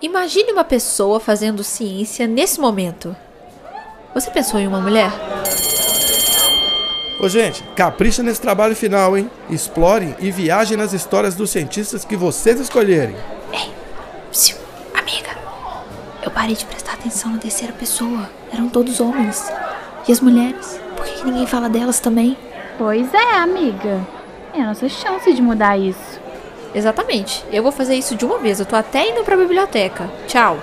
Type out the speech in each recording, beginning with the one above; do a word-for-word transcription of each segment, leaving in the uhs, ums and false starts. Imagine uma pessoa fazendo ciência nesse momento. Você pensou em uma mulher? Ô gente, capricha nesse trabalho final, hein? Explorem e viajem nas histórias dos cientistas que vocês escolherem. Ei, psiu, amiga. Eu parei de prestar atenção na terceira pessoa. Eram todos homens. E as mulheres? Por que ninguém fala delas também? Pois é, amiga. É a nossa chance de mudar isso. Exatamente. Eu vou fazer isso de uma vez. Eu tô até indo pra biblioteca. Tchau.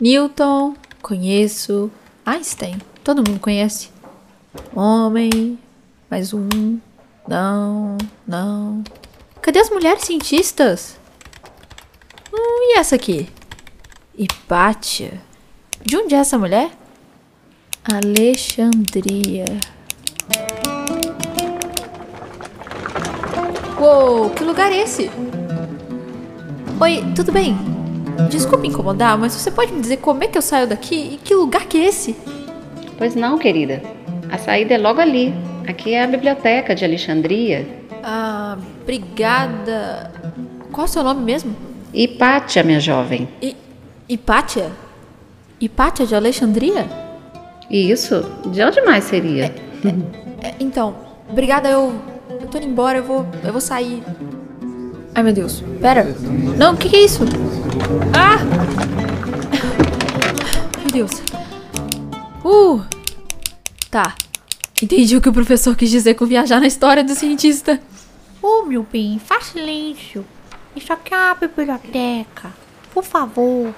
Newton, conheço. Einstein, todo mundo conhece. Homem, mais um. Não, não. Cadê as mulheres cientistas? Hum, e essa aqui? Hipátia. De onde é essa mulher? Alexandria. Uou, que lugar é esse? Oi, tudo bem? Desculpe incomodar, mas você pode me dizer como é que eu saio daqui e que lugar que é esse? Pois não, querida. A saída é logo ali. Aqui é a biblioteca de Alexandria. Ah, obrigada. Qual é o seu nome mesmo? Hipátia, minha jovem. I Hipátia? Hipátia de Alexandria? Isso. De onde mais seria? É, é, é, então, obrigada, eu, eu tô indo embora, eu vou, eu vou sair... Ai, meu Deus. Pera. Não, o que, que é isso? Ah! Meu Deus. Uh! Tá. Entendi o que o professor quis dizer com viajar na história do cientista. Oh, meu bem, faz silêncio. Isso aqui é a biblioteca. Por favor.